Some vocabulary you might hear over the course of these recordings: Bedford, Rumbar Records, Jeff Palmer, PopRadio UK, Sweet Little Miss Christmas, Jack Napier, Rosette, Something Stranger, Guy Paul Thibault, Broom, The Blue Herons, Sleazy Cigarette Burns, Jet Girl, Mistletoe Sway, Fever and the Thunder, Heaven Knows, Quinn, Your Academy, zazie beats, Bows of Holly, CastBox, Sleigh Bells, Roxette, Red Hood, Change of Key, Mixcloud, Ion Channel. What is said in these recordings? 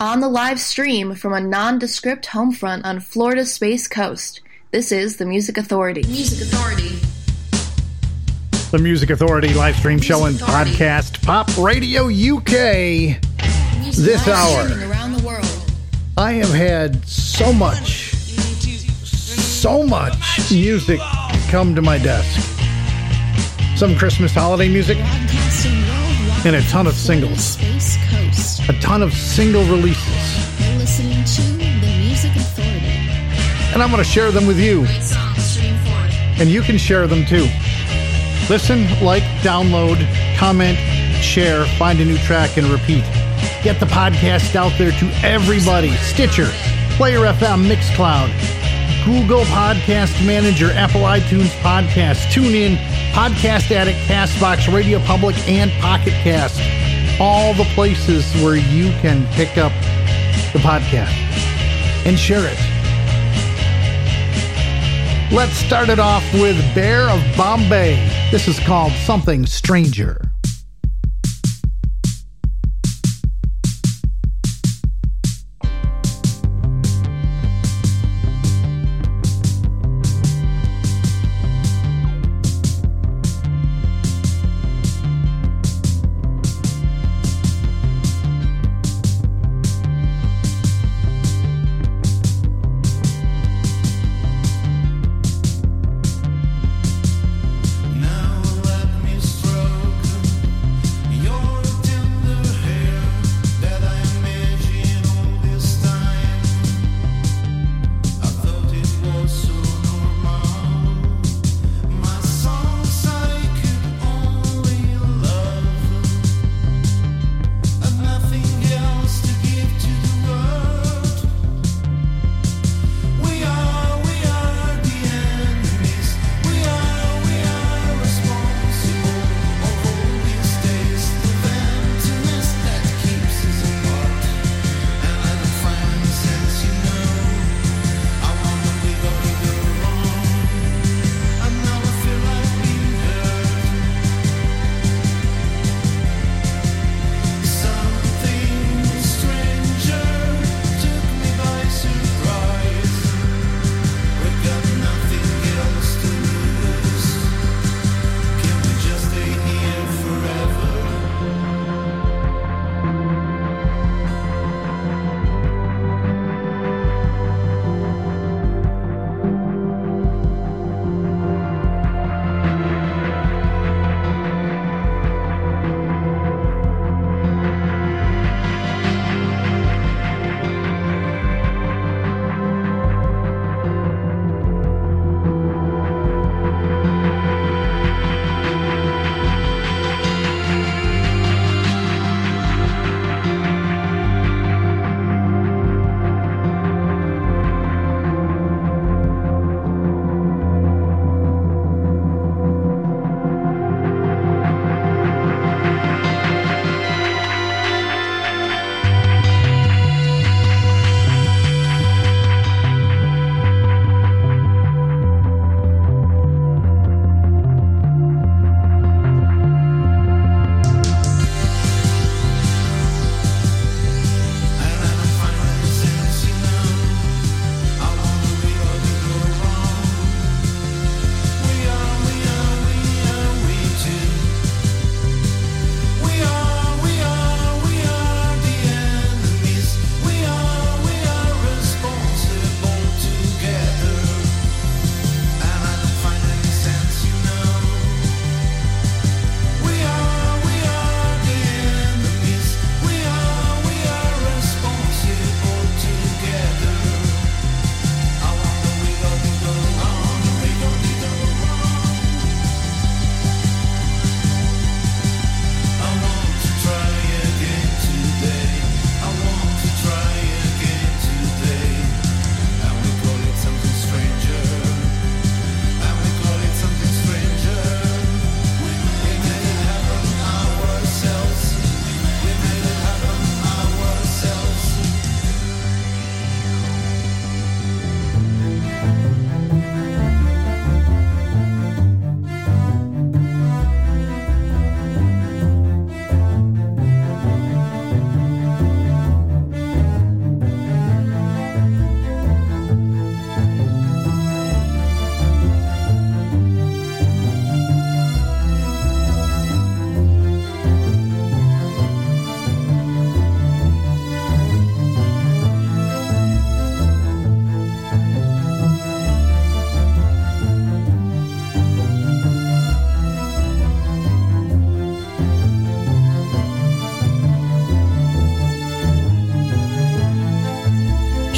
On the live stream from a nondescript home front on Florida's Space Coast, this is The Music Authority. The Music Authority live stream show and podcast, Pop Radio UK. This hour, I have had so much music come to my desk. Some Christmas holiday music and a ton of singles. A ton of single releases. You're listening to The Music Authority. And I'm going to share them with you. And you can share them too. Listen, like, download, comment, share, find a new track, and repeat. Get the podcast out there to everybody. Stitcher, Player FM, Mixcloud, Google Podcast Manager, Apple iTunes Podcast, TuneIn, Podcast Addict, CastBox, Radio Public, and Pocket Cast. All the places where you can pick up the podcast and share it. Let's start it off with Bear of Bombay. This is called Something Stranger.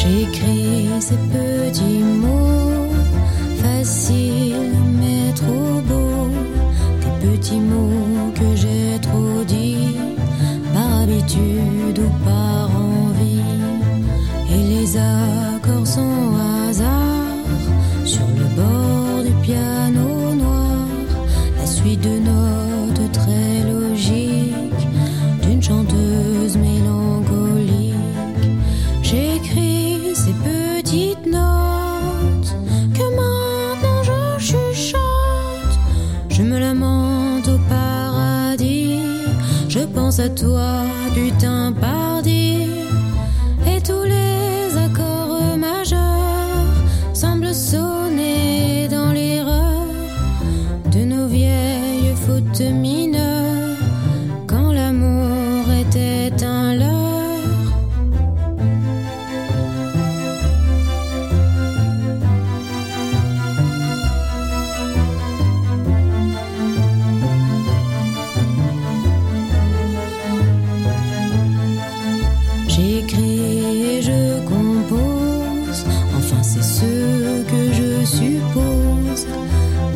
J'écris ces petits mots faciles mais trop beaux, des petits mots que j'ai trop dit, par habitude ou par envie. Et les accords sont hasard sur le bord du piano noir, la suite de notes très logiques d'une chanteuse mélancolique. J'écris ces petites notes que maintenant je chuchote. Je me lamente au paradis, je pense à toi, putain pardi. Et tous les accords majeurs semblent sonner dans l'erreur de nos vieilles fautes mineures, quand l'amour était un leurre. J'écris et je compose, enfin c'est ce que je suppose,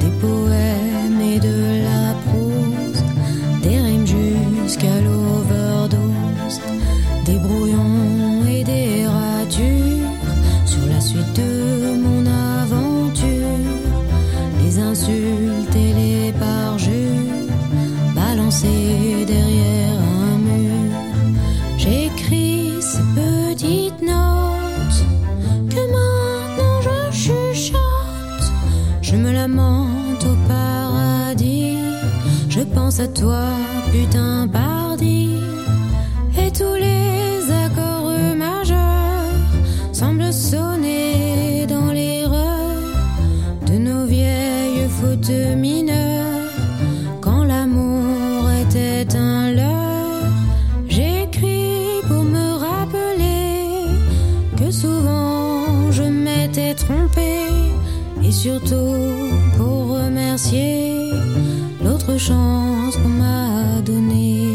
des poèmes et de la prose, des rimes jusqu'à l'overdose, des brouillons et des ratures, sur la suite de mon aventure, les insultes et les parjures, balancées derrière un mur. J'écris ces petites notes que maintenant je chuchote. Je me lamente au paradis, je pense à toi, putain pardi. Et tous les accords majeurs semblent sonner dans l'erreur de nos vieilles fautes mineures, quand l'amour était un leurre. J'écris pour me rappeler que souvent je m'étais trompée, et surtout pour remercier l'autre chance qu'on m'a donnée.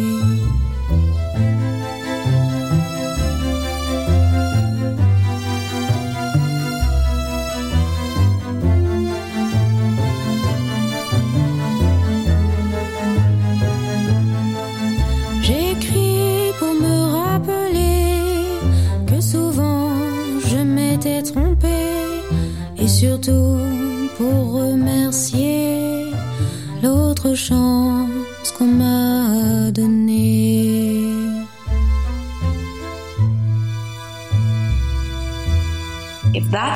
J'écris pour me rappeler que souvent je m'étais trompée, et surtout pour remercier l'autre chance qu'on m'a donnée. If that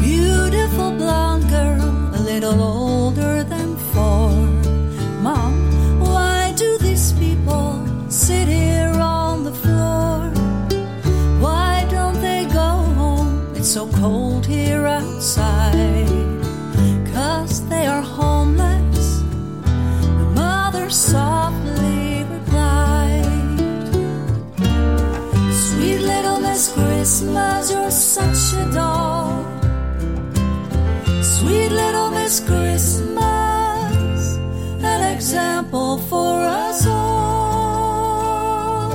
Beautiful blonde girl, a little older than 4. Mom, why do these people sit here on the floor? Why don't they go home? It's so cold here outside. 'Cause they are homeless, the mother softly replied. Sweet little Miss Christmas, you're such a doll. Sweet little Miss Christmas, an example for us all.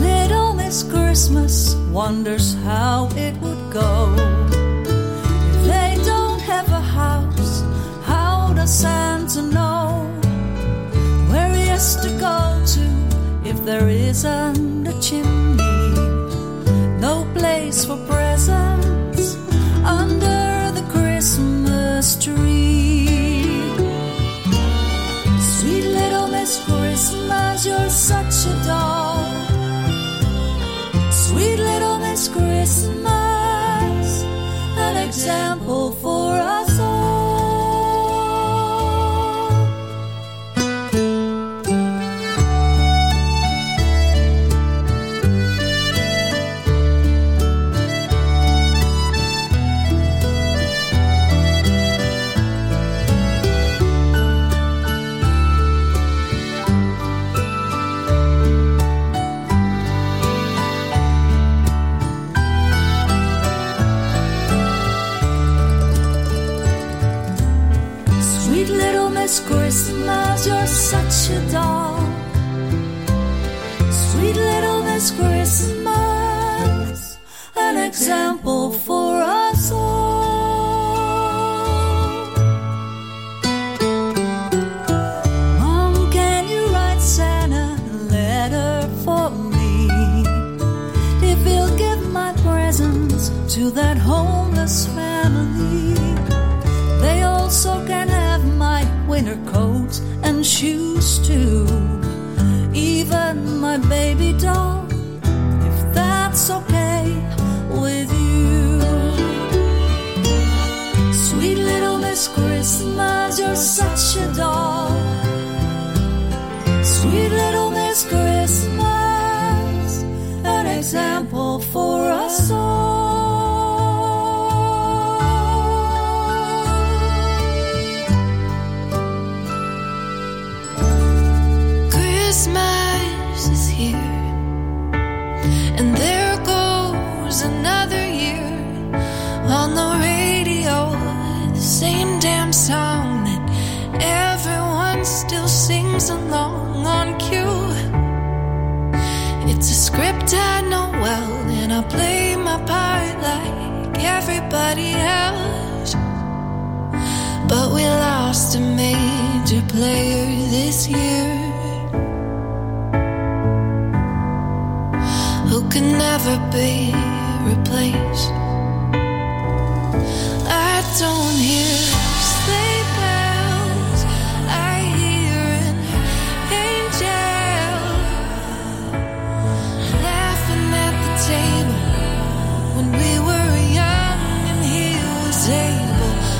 Little Miss Christmas wonders how it would go if they don't have a house. How does Santa know where he has to go to if there isn't a chimney? No place for presents under the Christmas tree. Sweet little Miss Christmas, you're such a doll. Sweet little Miss Christmas, an example for us all. Sweet Little Miss Christmas, an example for us all. Mom, can you write Santa a letter for me? If he'll give my presents to that homeless family, they also can have my winter coat and shoes too. Even my baby doll, if that's okay with you. Sweet Little Miss Christmas, you're such a doll. Sweet Little Miss Christmas, an example for us all. Christmas is here, and there goes another year. On the radio, the same damn song that everyone still sings along on cue. It's a script I know well, and I play my part like everybody else. But we lost a major player this year, who can never be replaced. I don't hear sleigh bells, I hear an angel laughing at the table when we were young and he was able.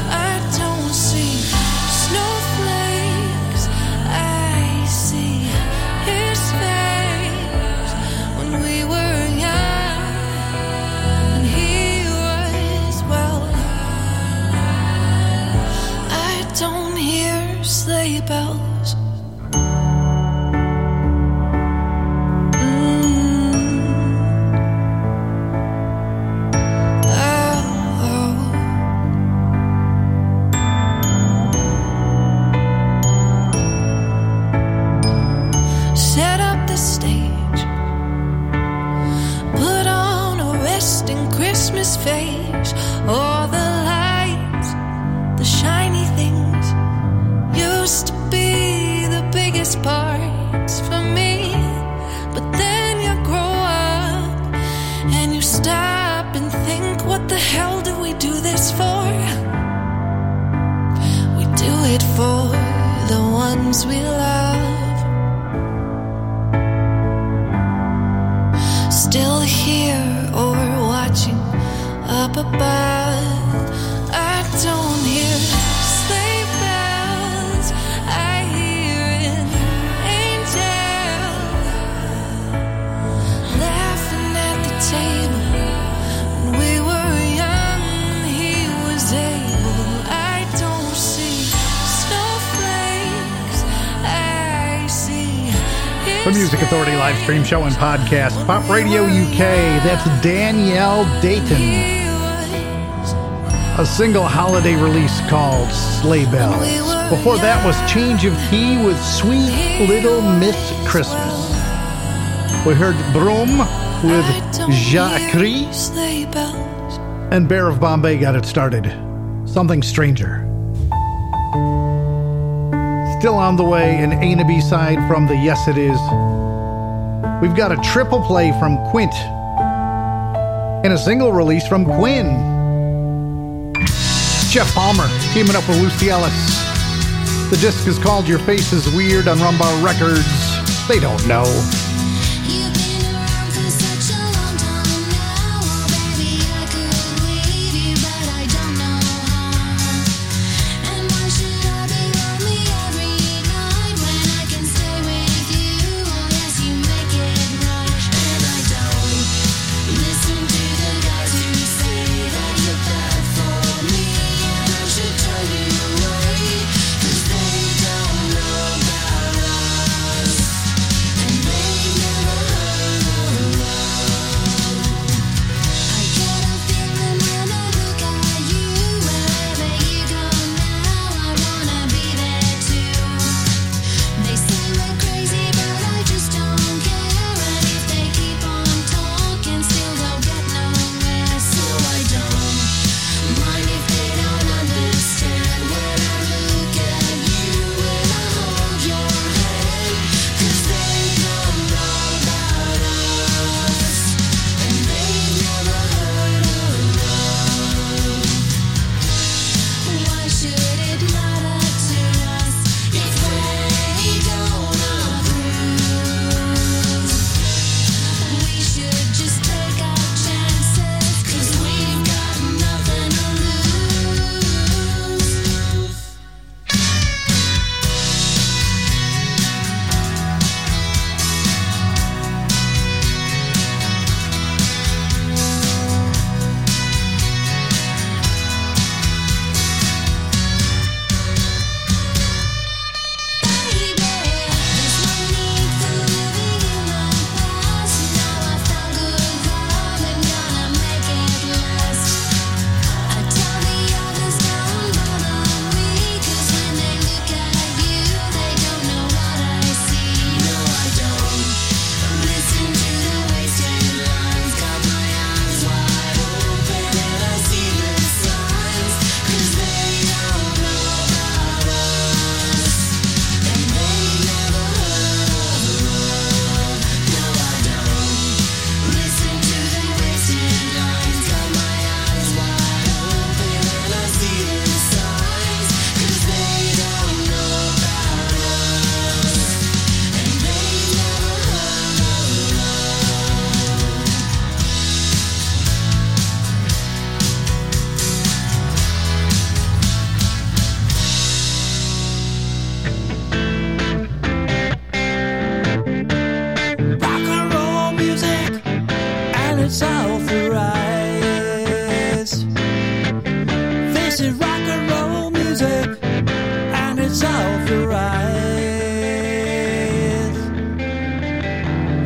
I don't see snowflakes, I see his face when we were. Sleigh bells. Set up the stage, put on a resting Christmas face. All the lights, the shiny things, used to be the biggest parts for me. But then you grow up and you stop and think, what the hell do we do this for? We do it for the ones we love, still here or watching up above. I don't hear the Music Authority live stream show and podcast, Pop Radio UK. That's Danielle Dayton. A single holiday release called Sleigh Bells. Before that was Change of Key with Sweet Little Miss Christmas. We heard Broom with Jacry. And Bear of Bombay got it started. Something Stranger. Still on the way, an A and a B side from the Yes It Is. We've got a triple play from Quint and a single release from Quinn. Jeff Palmer teaming up with Lucy Ellis. The disc is called Your Face is Weird on Rumbar Records. They don't know.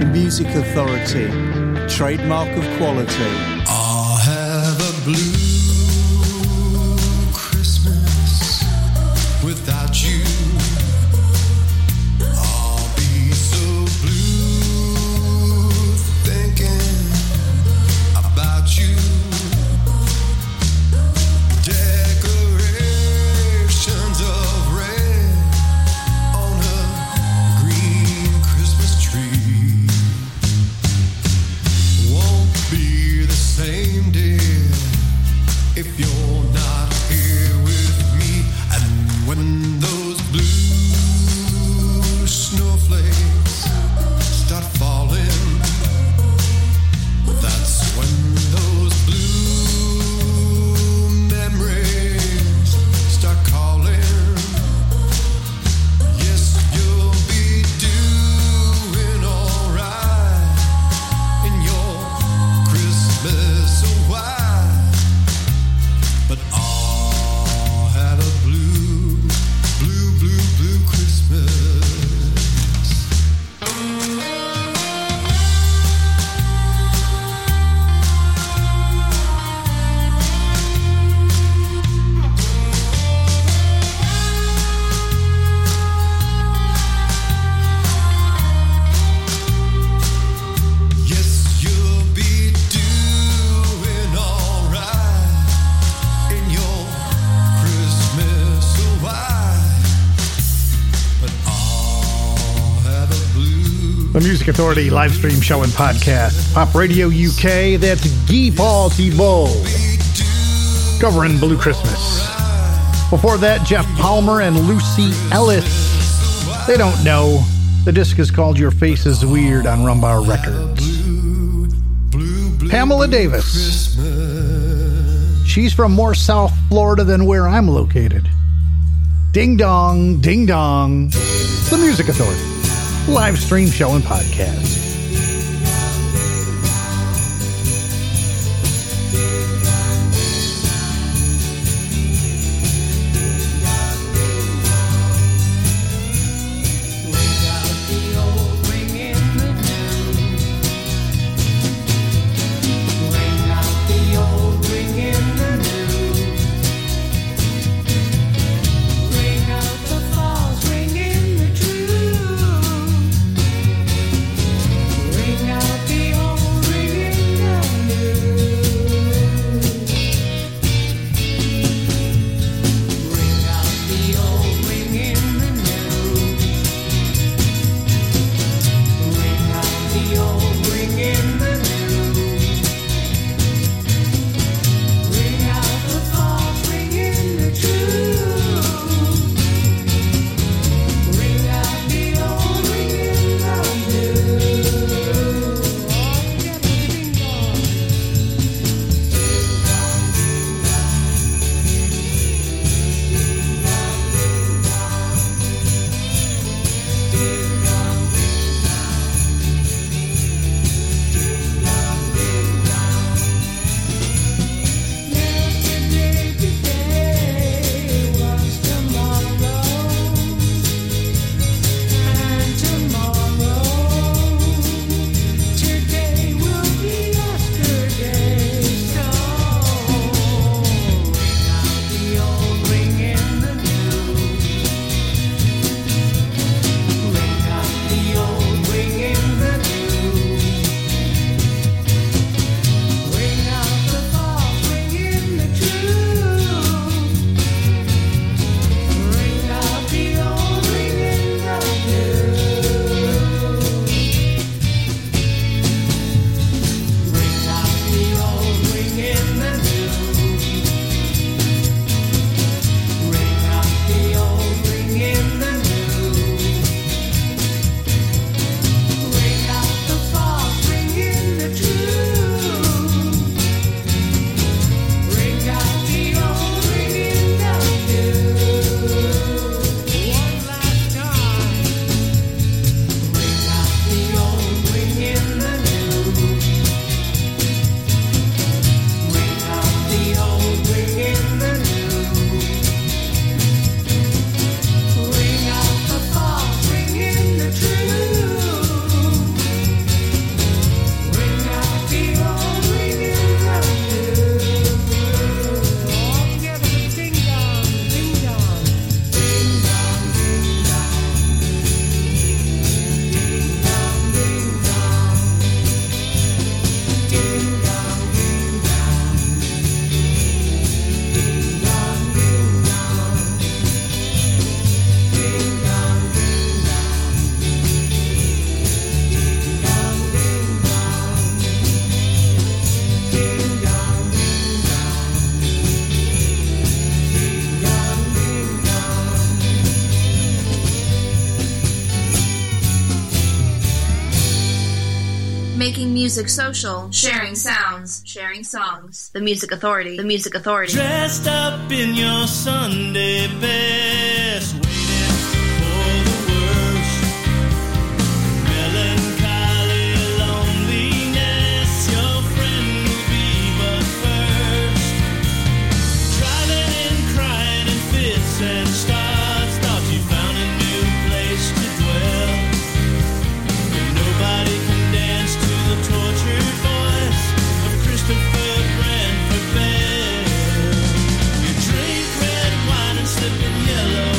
Music authority, trademark of quality. I'll have a blue Christmas without you. I'll be so blue thinking about you. Decorations of red on a green Christmas tree. Same dear, if you're not here with me, and when those blue snowflakes start falling, that's when those blue memories start calling. Yes, you'll be doing all right in your Christmas. Music Authority live stream show and podcast. Pop Radio UK, that's Guy Paul Thibault covering Blue Christmas. Before that, Jeff Palmer and Lucy Ellis. They don't know. The disc is called Your Face is Weird on Rumbar Records. Pamela Davis. She's from more South Florida than where I'm located. Ding dong, ding dong. The Music Authority. Live stream show and podcast. Making music social, sharing sounds, sharing songs. The Music Authority, The Music Authority. Dressed up in your Sunday best. Yellow.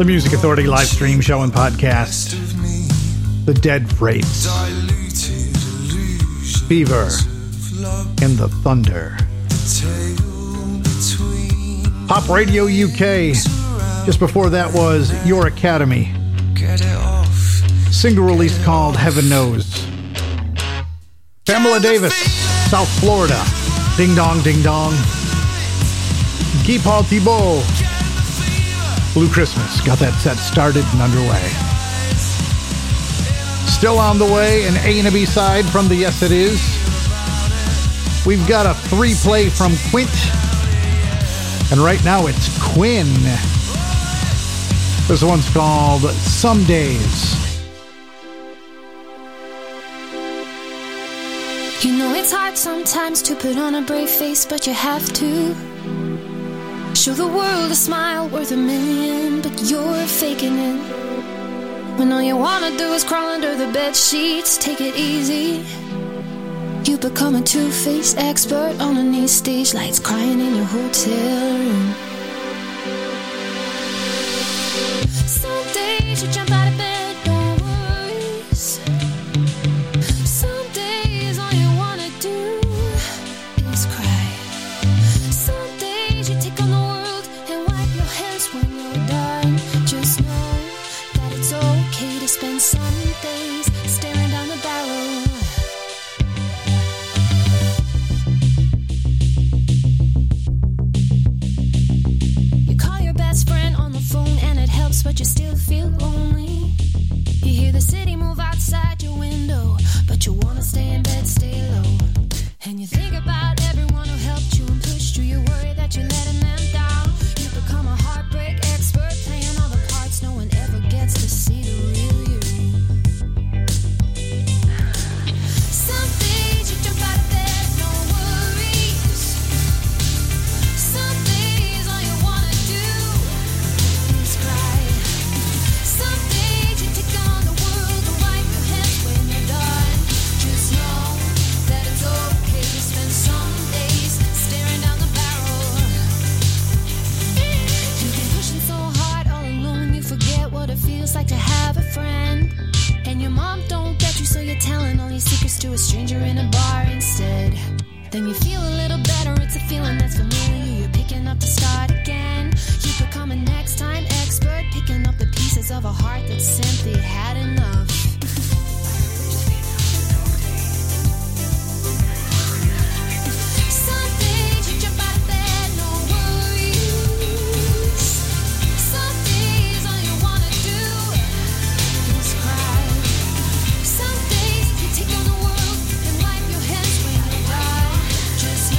the Music Authority live stream show and podcast, The Dead Rates, Fever and the Thunder, Pop Radio UK. Just before that was Your Academy, single release called Heaven Knows. Pamela Davis, South Florida, Ding Dong Ding Dong. Guy Paul Thibault, Blue Christmas. Got that set started and underway. Still on the way, an A and a B side from the Yes It Is. We've got a three play from Quint, and right now it's Quinn. This one's called Some Days. You know it's hard sometimes to put on a brave face, but you have to. Show the world a smile worth a million, but you're faking it. When all you wanna do is crawl under the bed sheets, take it easy. You become a two-faced expert on a knee stage, lights crying in your hotel room. Some days you jump out of bed. But you still feel lonely. You hear the city move outside your window, but you wanna stay in bed, stay low. And you think about everyone who helped you and pushed you. You worry that you're letting them down. You become a heartbreak expert, playing all the parts no one ever gets to see the real you. Some days you jump out of bed, no worries. Some days all you wanna do is cry. Like to have a friend, and your mom don't get you, so you're telling all your secrets to a stranger in a bar instead. Then you feel a little better, it's a feeling that's familiar. You're picking up to start again. You become a next time expert, picking up the pieces of a heart that simply had enough. Some days you jump out of bed, no worries. Some days all you want take on the world and wipe your hands when you die. Just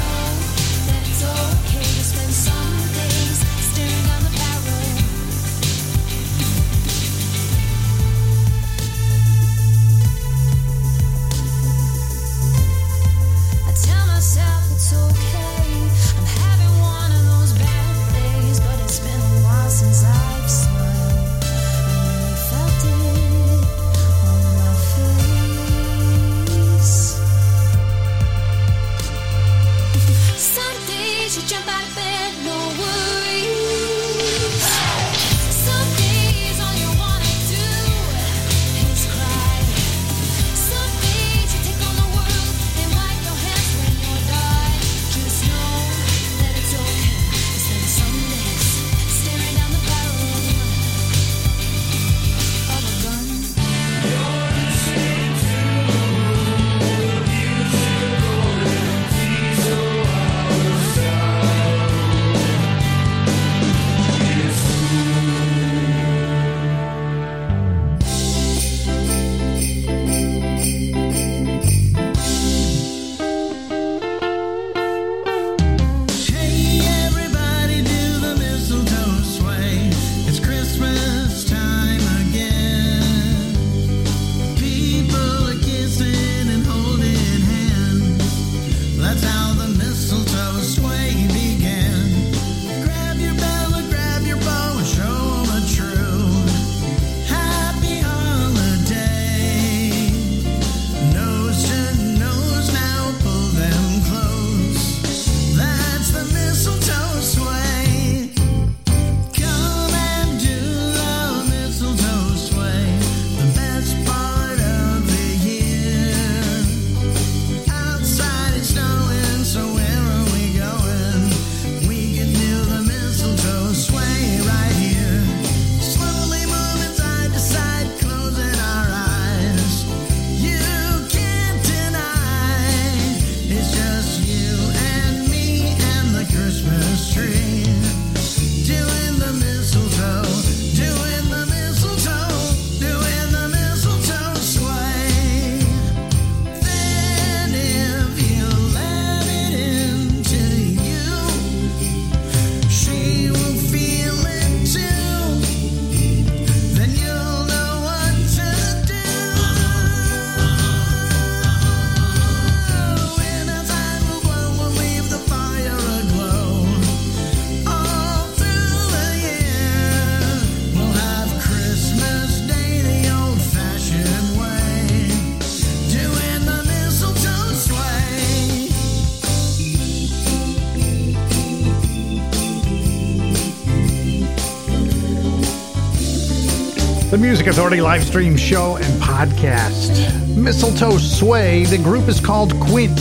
The Music Authority live stream show and podcast. Mistletoe Sway, the group is called Quint.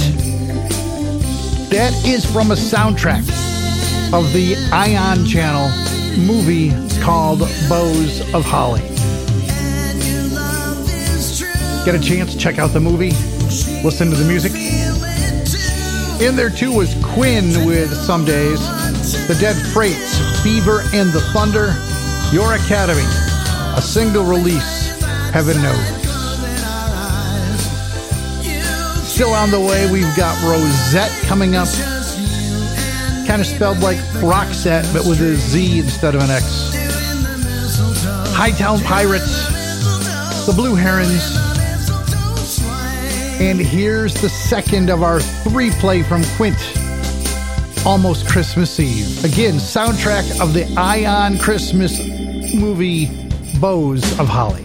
That is from a soundtrack of the Ion Channel movie called Bows of Holly. Get a chance, check out the movie, listen to the music. In there too was Quinn with Some Days, The Dead Rates, Fever and the Thunder, Your Academy, a single release, Heaven Knows. Still on the way, we've got Rosette coming up. Kind of spelled like Roxette, but with a Z instead of an X. Hightown Pirates, The Blue Herons. And here's the second of our three play from Quint, Almost Christmas Eve. Again, soundtrack of the Ion Christmas movie, Bows of Holly.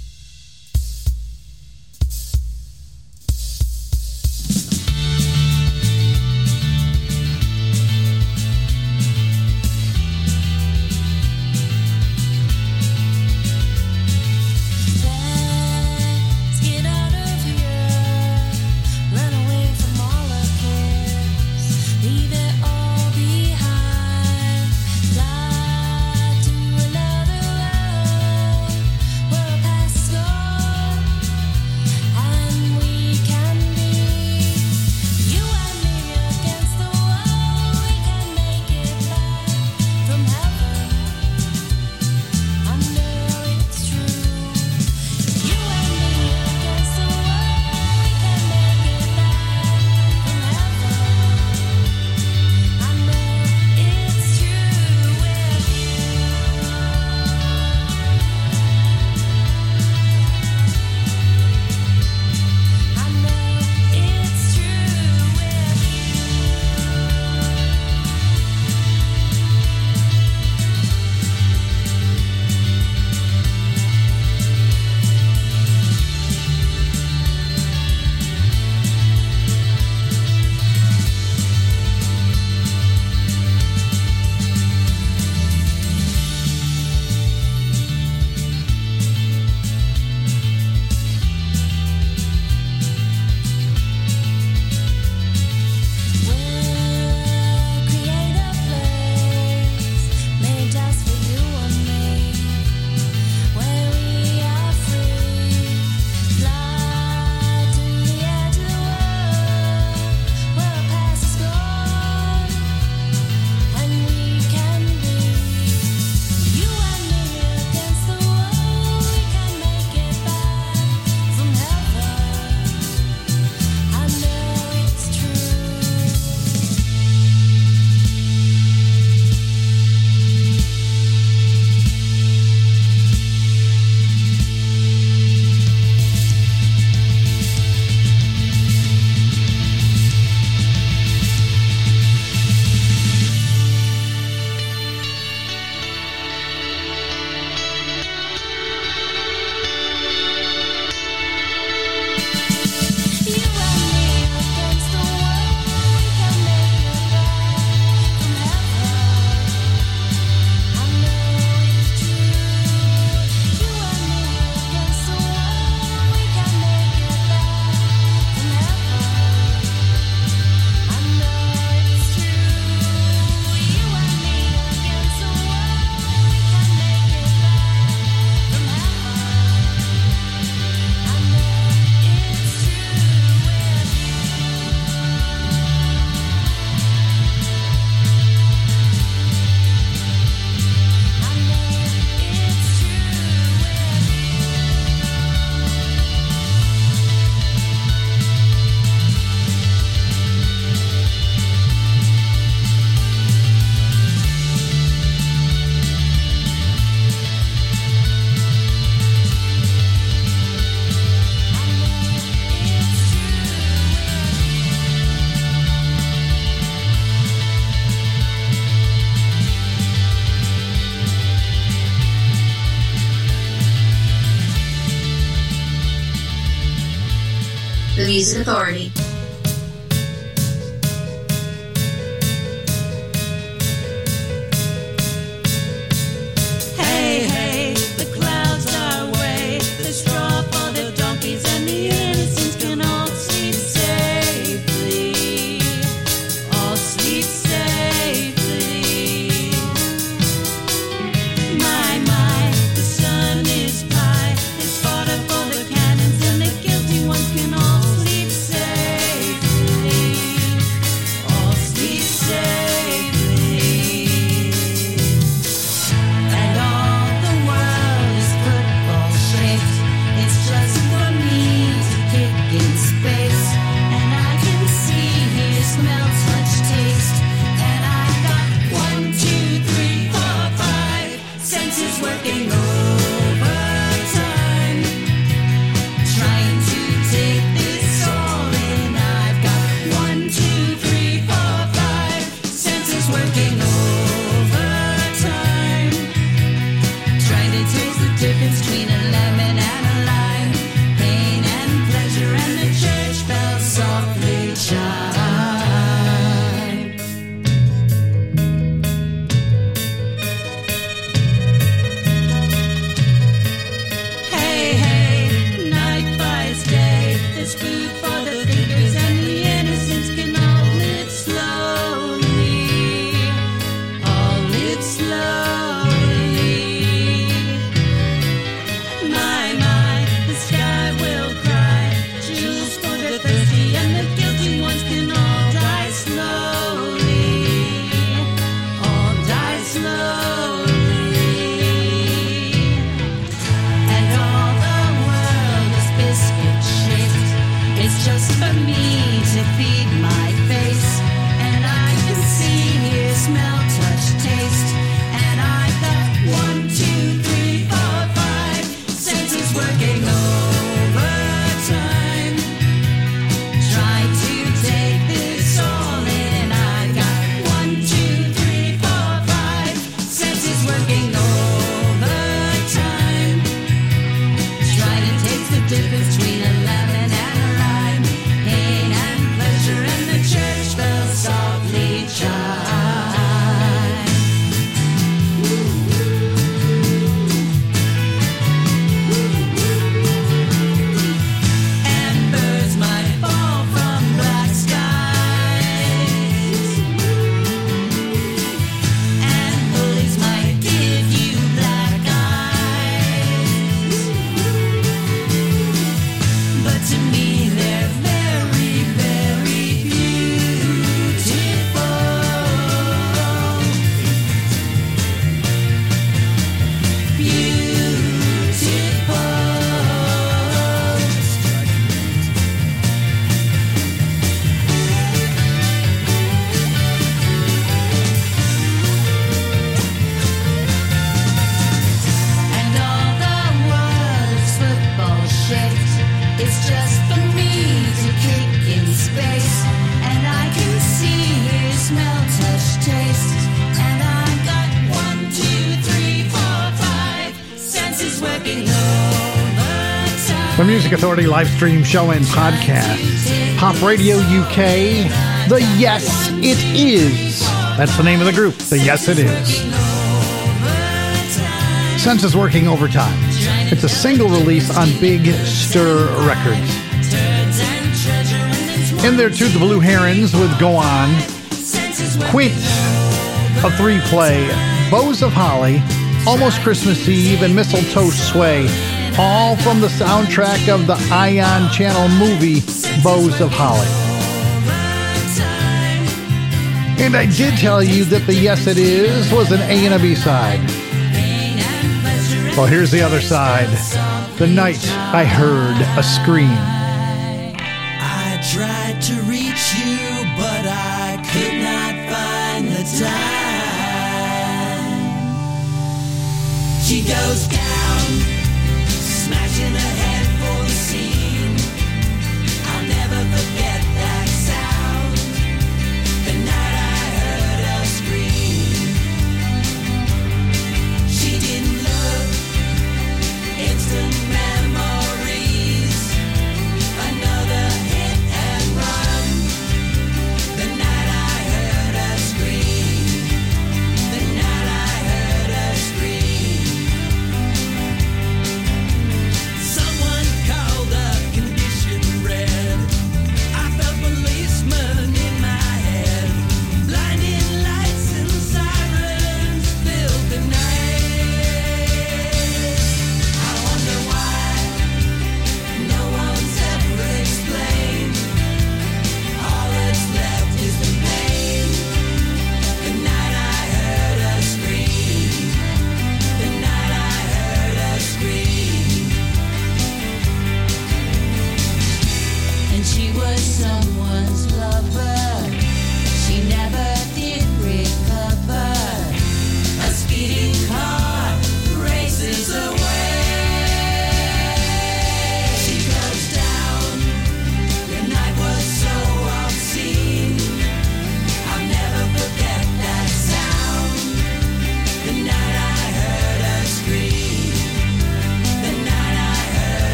Music Authority. Say The Music Authority live stream show and podcast. Pop Radio UK, the Yes It Is. That's the name of the group, the Yes It Is. Census Working Overtime. It's a single release on Big Stir Records. In there too, the Blue Herons with Go On. Quint, a three-play. Bows of Holly, Almost Christmas Eve, and Mistletoe Sway. All from the soundtrack of the Ion Channel movie, Bows of Holly. And I did tell you that the Yes It Is was an A and a B side. Well, here's the other side. The Night I Heard a Scream. I tried to reach you, but I could not find the time. She goes down. Smashing her head for the scene. I'll never forget that sound. The night I heard her scream. She didn't look. Instant memories. Another hit and run. The night I heard her scream. The night I heard her scream. Come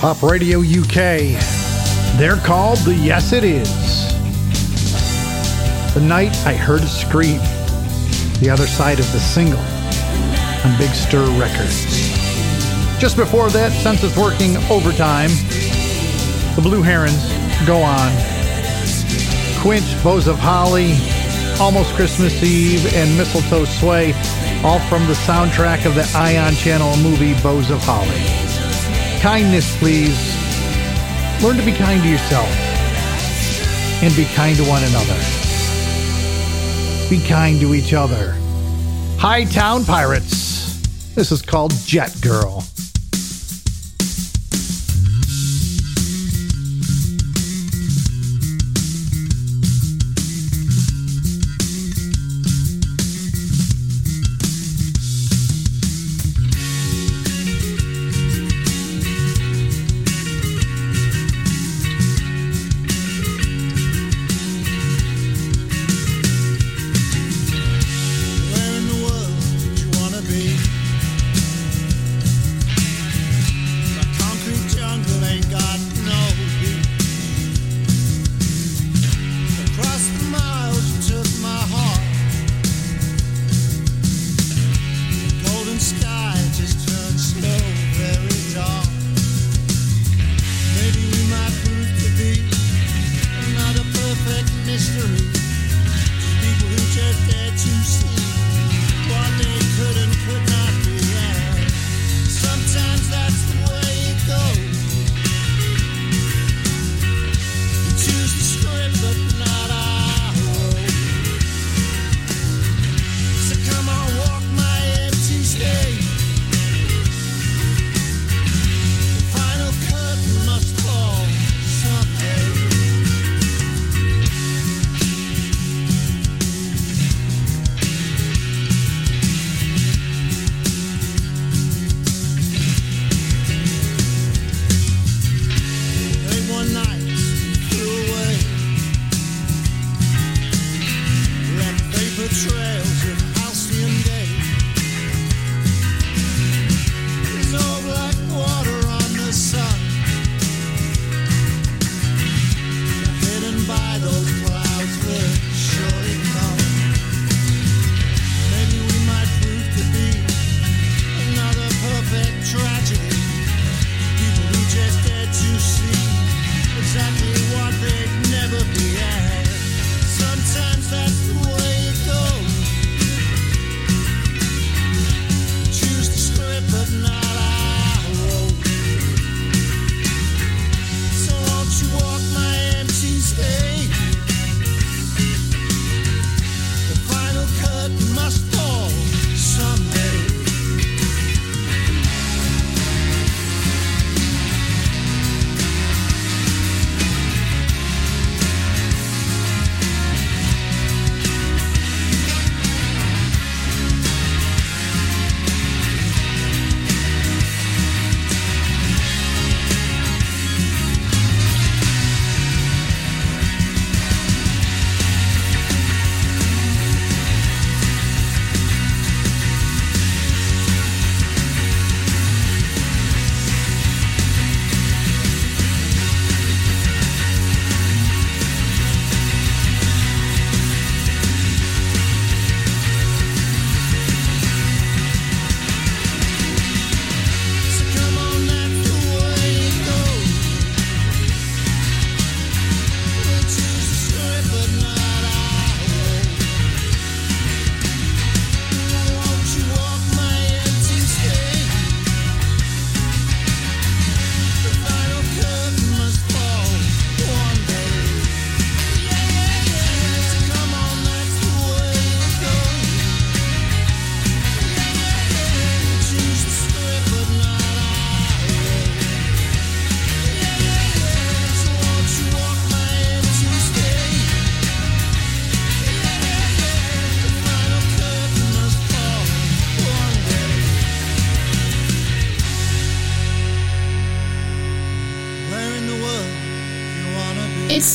Pop Radio UK. They're called the Yes It Is. The Night I Heard a Scream. The other side of the single on Big Stir Records. Just before that, since it's working overtime, the Blue Herons, Go On. Quint, Bows of Holly, Almost Christmas Eve, and Mistletoe Sway, all from the soundtrack of the Ion Channel movie Bows of Holly. Kindness, please. Learn to be kind to yourself and be kind to one another. Be kind to each other. Hightown Pirates. This is called Jet Girl. It's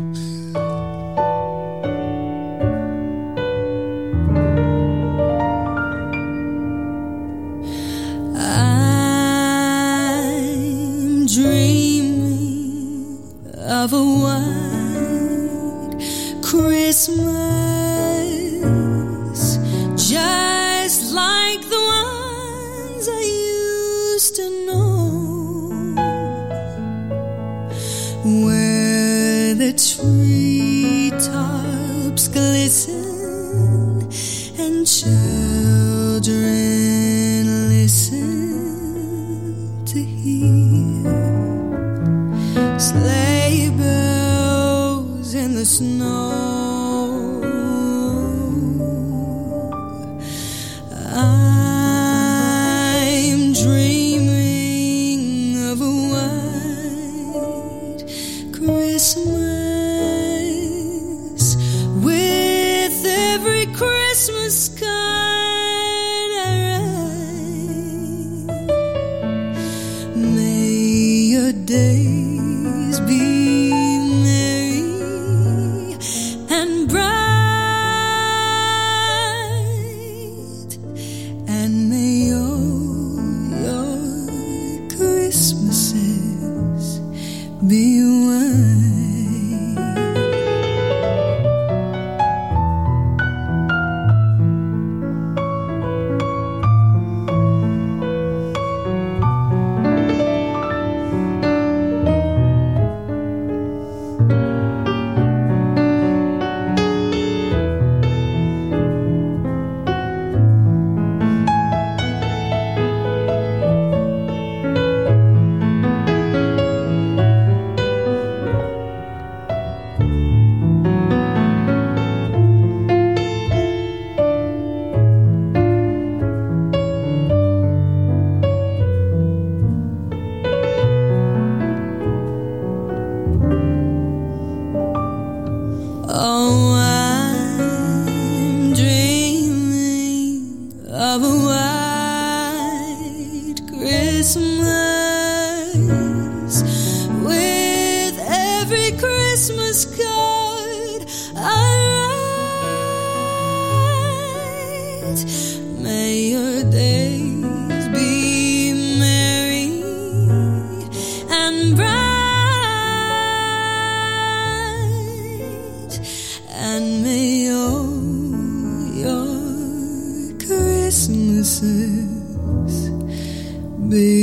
I of a white Christmas, just like the ones I used to know, where the treetops glisten and children listen to hear sleigh bells in the snow. I'm dreaming of a white Christmas with every Christmas card I write. May your day be